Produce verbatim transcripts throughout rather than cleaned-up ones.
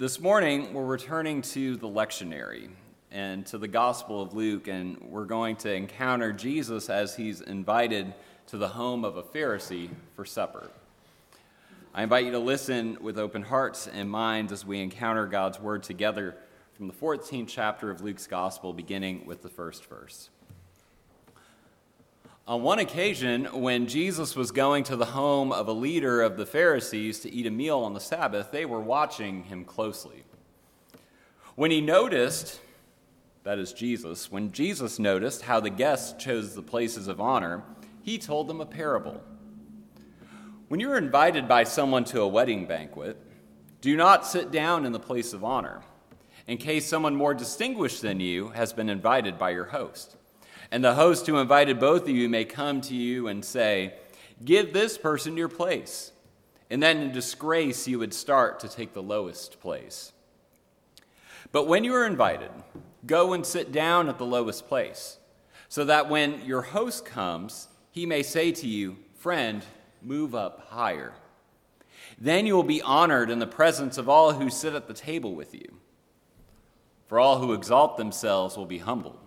This morning, we're returning to the lectionary and to the Gospel of Luke, and we're going to encounter Jesus as he's invited to the home of a Pharisee for supper. I invite you to listen with open hearts and minds as we encounter God's Word together from the fourteenth chapter of Luke's Gospel, beginning with the first verse. On one occasion, when Jesus was going to the home of a leader of the Pharisees to eat a meal on the Sabbath, they were watching him closely. When he noticed, that is Jesus, when Jesus noticed how the guests chose the places of honor, he told them a parable. When you're invited by someone to a wedding banquet, do not sit down in the place of honor, in case someone more distinguished than you has been invited by your host. And the host who invited both of you may come to you and say, "Give this person your place." And then in disgrace, you would start to take the lowest place. But when you are invited, go and sit down at the lowest place, so that when your host comes, he may say to you, "Friend, move up higher." Then you will be honored in the presence of all who sit at the table with you. For all who exalt themselves will be humbled,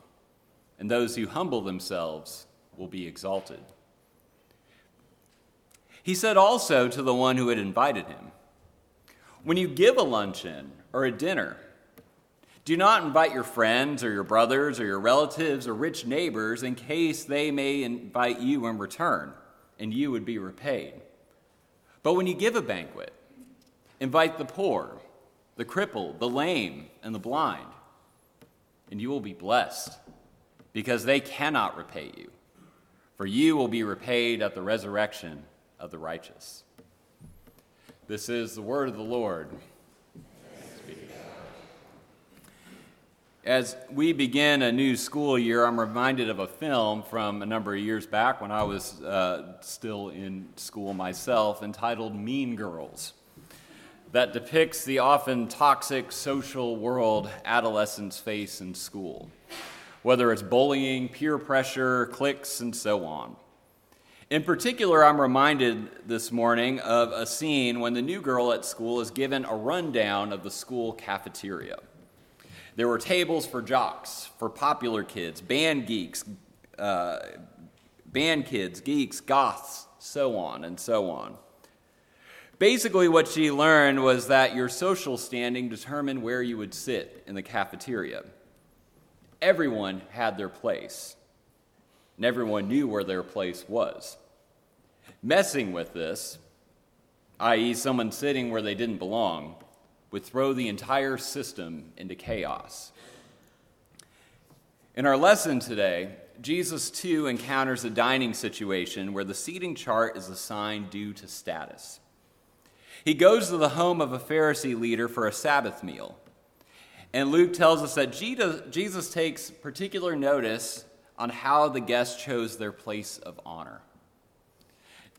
and those who humble themselves will be exalted. He said also to the one who had invited him, "When you give a luncheon or a dinner, do not invite your friends or your brothers or your relatives or rich neighbors in case they may invite you in return, and you would be repaid. But when you give a banquet, invite the poor, the crippled, the lame, and the blind, and you will be blessed, because they cannot repay you, for you will be repaid at the resurrection of the righteous." This is the word of the Lord. As we begin a new school year, I'm reminded of a film from a number of years back when I was uh, still in school myself, entitled Mean Girls, that depicts the often toxic social world adolescents face in school, whether it's bullying, peer pressure, cliques, and so on. In particular, I'm reminded this morning of a scene when the new girl at school is given a rundown of the school cafeteria. There were tables for jocks, for popular kids, band geeks, uh, band kids, geeks, goths, so on and so on. Basically, what she learned was that your social standing determined where you would sit in the cafeteria. Everyone had their place, and everyone knew where their place was. Messing with this, that is someone sitting where they didn't belong, would throw the entire system into chaos. In our lesson today, Jesus too encounters a dining situation where the seating chart is assigned due to status. He goes to the home of a Pharisee leader for a Sabbath meal. And Luke tells us that Jesus takes particular notice on how the guests chose their place of honor.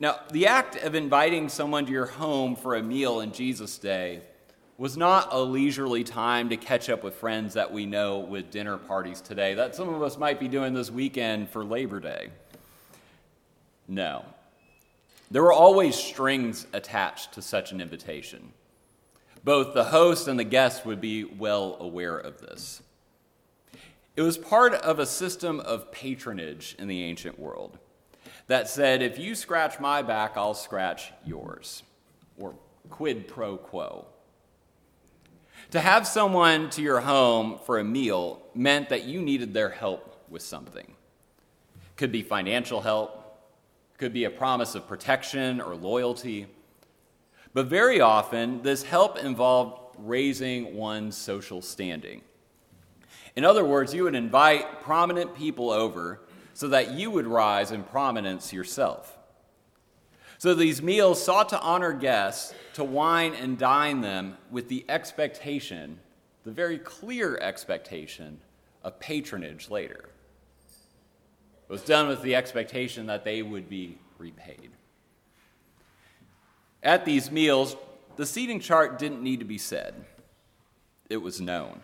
Now, the act of inviting someone to your home for a meal in Jesus' day was not a leisurely time to catch up with friends that we know with dinner parties today, that some of us might be doing this weekend for Labor Day. No. There were always strings attached to such an invitation. Both the host and the guest would be well aware of this. It was part of a system of patronage in the ancient world that said, if you scratch my back, I'll scratch yours, or quid pro quo. To have someone to your home for a meal meant that you needed their help with something. Could be financial help, could be a promise of protection or loyalty. But very often, this help involved raising one's social standing. In other words, you would invite prominent people over so that you would rise in prominence yourself. So these meals sought to honor guests, to wine and dine them with the expectation, the very clear expectation, of patronage later. It was done with the expectation that they would be repaid. At these meals, the seating chart didn't need to be said. It was known.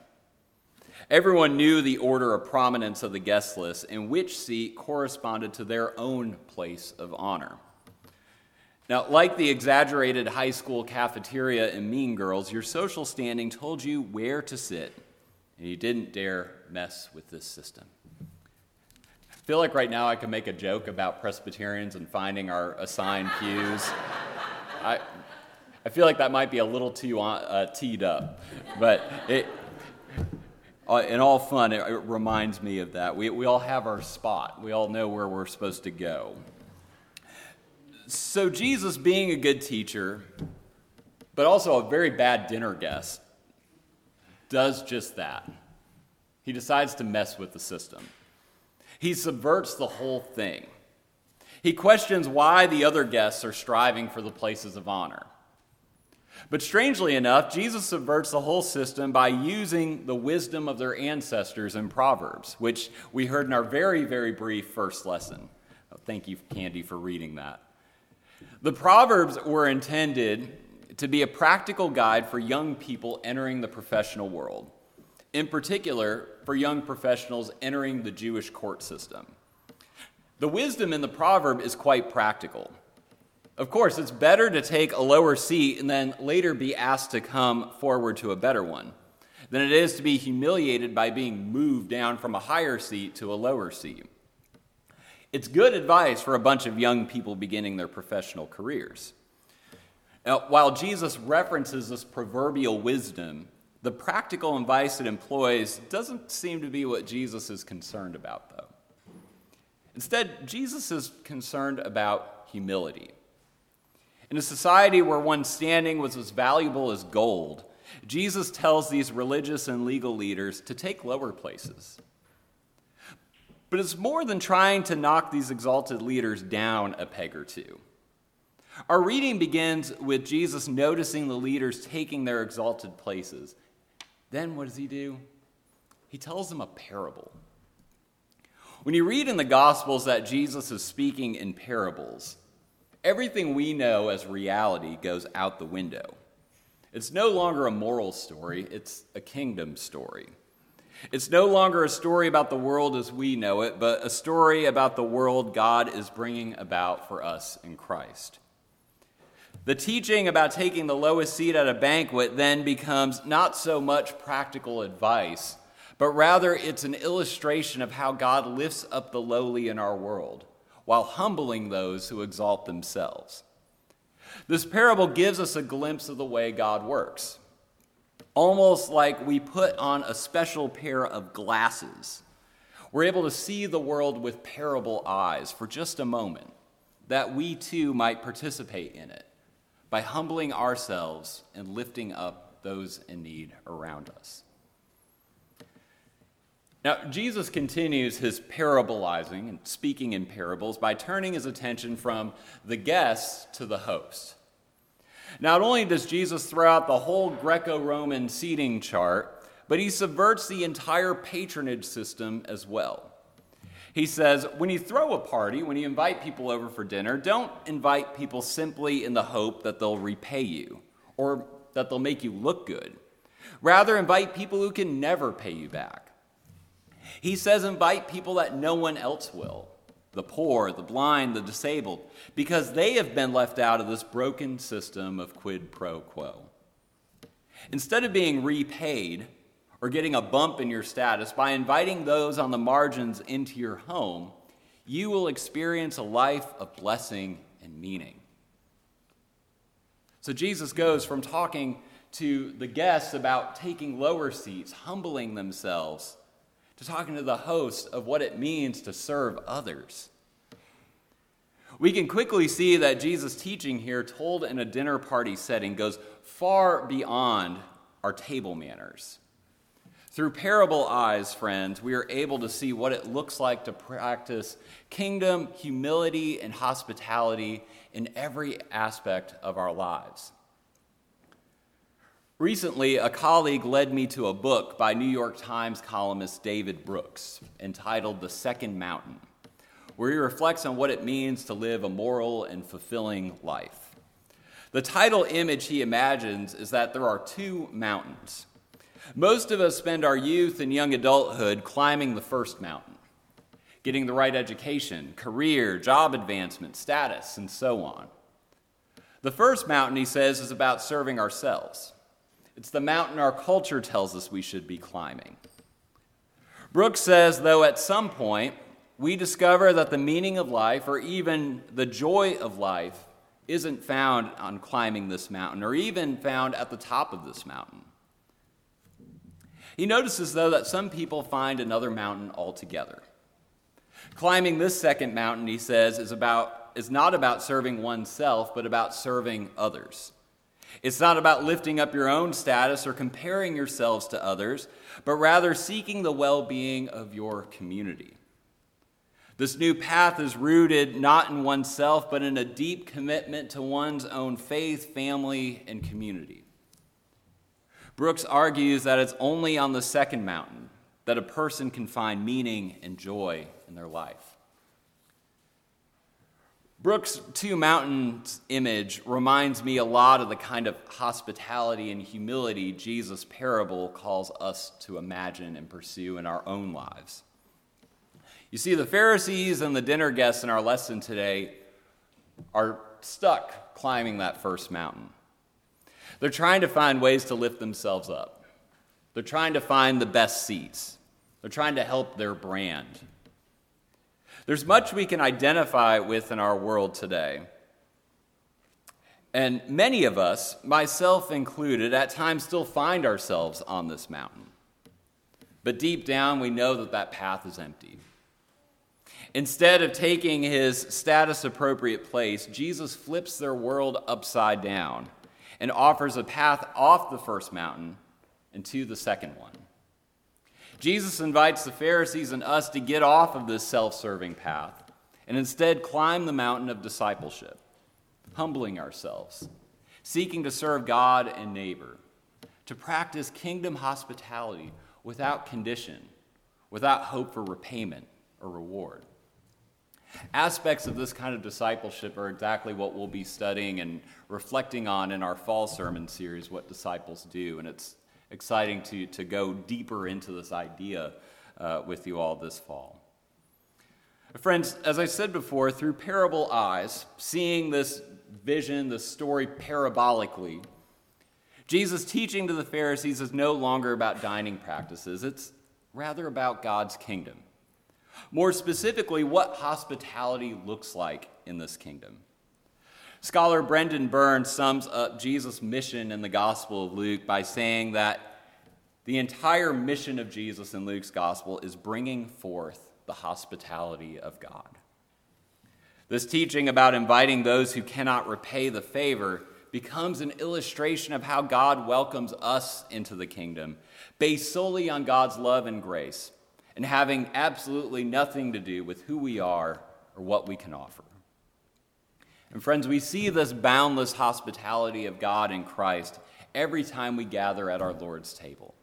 Everyone knew the order of prominence of the guest list and which seat corresponded to their own place of honor. Now, like the exaggerated high school cafeteria in Mean Girls, your social standing told you where to sit, and you didn't dare mess with this system. I feel like right now I can make a joke about Presbyterians and finding our assigned pews. I, I feel like that might be a little too uh, teed up, but it, uh, in all fun, it, it reminds me of that. We, we all have our spot. We all know where we're supposed to go. So Jesus, being a good teacher, but also a very bad dinner guest, does just that. He decides to mess with the system. He subverts the whole thing. He questions why the other guests are striving for the places of honor. But strangely enough, Jesus subverts the whole system by using the wisdom of their ancestors in Proverbs, which we heard in our very, very brief first lesson. Oh, thank you, Candy, for reading that. The Proverbs were intended to be a practical guide for young people entering the professional world, in particular for young professionals entering the Jewish court system. The wisdom in the proverb is quite practical. Of course, it's better to take a lower seat and then later be asked to come forward to a better one than it is to be humiliated by being moved down from a higher seat to a lower seat. It's good advice for a bunch of young people beginning their professional careers. Now, while Jesus references this proverbial wisdom, the practical advice it employs doesn't seem to be what Jesus is concerned about, though. Instead, Jesus is concerned about humility. In a society where one's standing was as valuable as gold, Jesus tells these religious and legal leaders to take lower places. But it's more than trying to knock these exalted leaders down a peg or two. Our reading begins with Jesus noticing the leaders taking their exalted places. Then what does he do? He tells them a parable. When you read in the Gospels that Jesus is speaking in parables, everything we know as reality goes out the window. It's no longer a moral story, it's a kingdom story. It's no longer a story about the world as we know it, but a story about the world God is bringing about for us in Christ. The teaching about taking the lowest seat at a banquet then becomes not so much practical advice, but rather it's an illustration of how God lifts up the lowly in our world, while humbling those who exalt themselves. This parable gives us a glimpse of the way God works. Almost like we put on a special pair of glasses. We're able to see the world with parable eyes for just a moment, that we too might participate in it by humbling ourselves and lifting up those in need around us. Now, Jesus continues his parabolizing and speaking in parables by turning his attention from the guests to the host. Not only does Jesus throw out the whole Greco-Roman seating chart, but he subverts the entire patronage system as well. He says, when you throw a party, when you invite people over for dinner, don't invite people simply in the hope that they'll repay you or that they'll make you look good. Rather, invite people who can never pay you back. He says, invite people that no one else will. The poor, the blind, the disabled, because they have been left out of this broken system of quid pro quo. Instead of being repaid or getting a bump in your status by inviting those on the margins into your home, you will experience a life of blessing and meaning. So Jesus goes from talking to the guests about taking lower seats, humbling themselves, to talking to the host of what it means to serve others. We can quickly see that Jesus' teaching here, told in a dinner party setting, goes far beyond our table manners. Through parable eyes, friends, we are able to see what it looks like to practice kingdom, humility, and hospitality in every aspect of our lives. Recently, a colleague led me to a book by New York Times columnist David Brooks entitled The Second Mountain, where he reflects on what it means to live a moral and fulfilling life. The title image he imagines is that there are two mountains. Most of us spend our youth and young adulthood climbing the first mountain, getting the right education, career, job advancement, status, and so on. The first mountain, he says, is about serving ourselves. It's the mountain our culture tells us we should be climbing. Brooks says, though, at some point, we discover that the meaning of life, or even the joy of life, isn't found on climbing this mountain, or even found at the top of this mountain. He notices, though, that some people find another mountain altogether. Climbing this second mountain, he says, is about is not about serving oneself, but about serving others. It's not about lifting up your own status or comparing yourselves to others, but rather seeking the well-being of your community. This new path is rooted not in oneself, but in a deep commitment to one's own faith, family, and community. Brooks argues that it's only on the second mountain that a person can find meaning and joy in their life. Brooks' two mountains image reminds me a lot of the kind of hospitality and humility Jesus' parable calls us to imagine and pursue in our own lives. You see, the Pharisees and the dinner guests in our lesson today are stuck climbing that first mountain. They're trying to find ways to lift themselves up. They're trying to find the best seats. They're trying to help their brand. There's much we can identify with in our world today. And many of us, myself included, at times still find ourselves on this mountain. But deep down, we know that that path is empty. Instead of taking his status-appropriate place, Jesus flips their world upside down and offers a path off the first mountain and to the second one. Jesus invites the Pharisees and us to get off of this self-serving path and instead climb the mountain of discipleship, humbling ourselves, seeking to serve God and neighbor, to practice kingdom hospitality without condition, without hope for repayment or reward. Aspects of this kind of discipleship are exactly what we'll be studying and reflecting on in our fall sermon series, What Disciples Do, and it's exciting to, to go deeper into this idea uh, with you all this fall. Friends, as I said before, through parable eyes, seeing this vision, this story parabolically, Jesus' teaching to the Pharisees is no longer about dining practices. It's rather about God's kingdom. More specifically, what hospitality looks like in this kingdom. Scholar Brendan Byrne sums up Jesus' mission in the Gospel of Luke by saying that the entire mission of Jesus in Luke's Gospel is bringing forth the hospitality of God. This teaching about inviting those who cannot repay the favor becomes an illustration of how God welcomes us into the kingdom, based solely on God's love and grace, and having absolutely nothing to do with who we are or what we can offer. And friends, we see this boundless hospitality of God in Christ every time we gather at our Lord's table.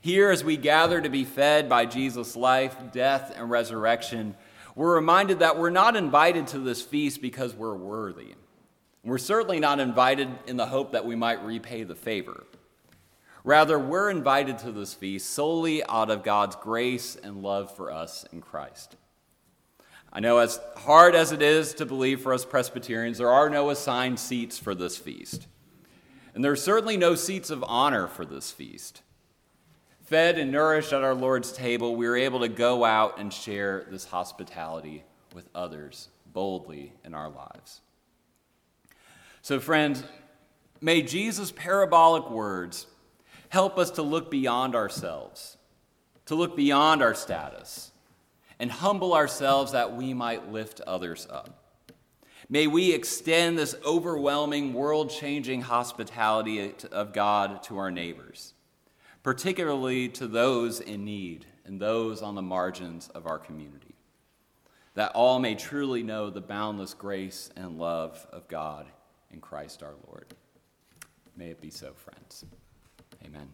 Here, as we gather to be fed by Jesus' life, death, and resurrection, we're reminded that we're not invited to this feast because we're worthy. We're certainly not invited in the hope that we might repay the favor. Rather, we're invited to this feast solely out of God's grace and love for us in Christ. I know, as hard as it is to believe for us Presbyterians, there are no assigned seats for this feast. And there are certainly no seats of honor for this feast. Fed and nourished at our Lord's table, we are able to go out and share this hospitality with others boldly in our lives. So, friends, may Jesus' parabolic words help us to look beyond ourselves, to look beyond our status, and humble ourselves that we might lift others up. May we extend this overwhelming, world-changing hospitality of God to our neighbors, particularly to those in need and those on the margins of our community, that all may truly know the boundless grace and love of God in Christ our Lord. May it be so, friends. Amen.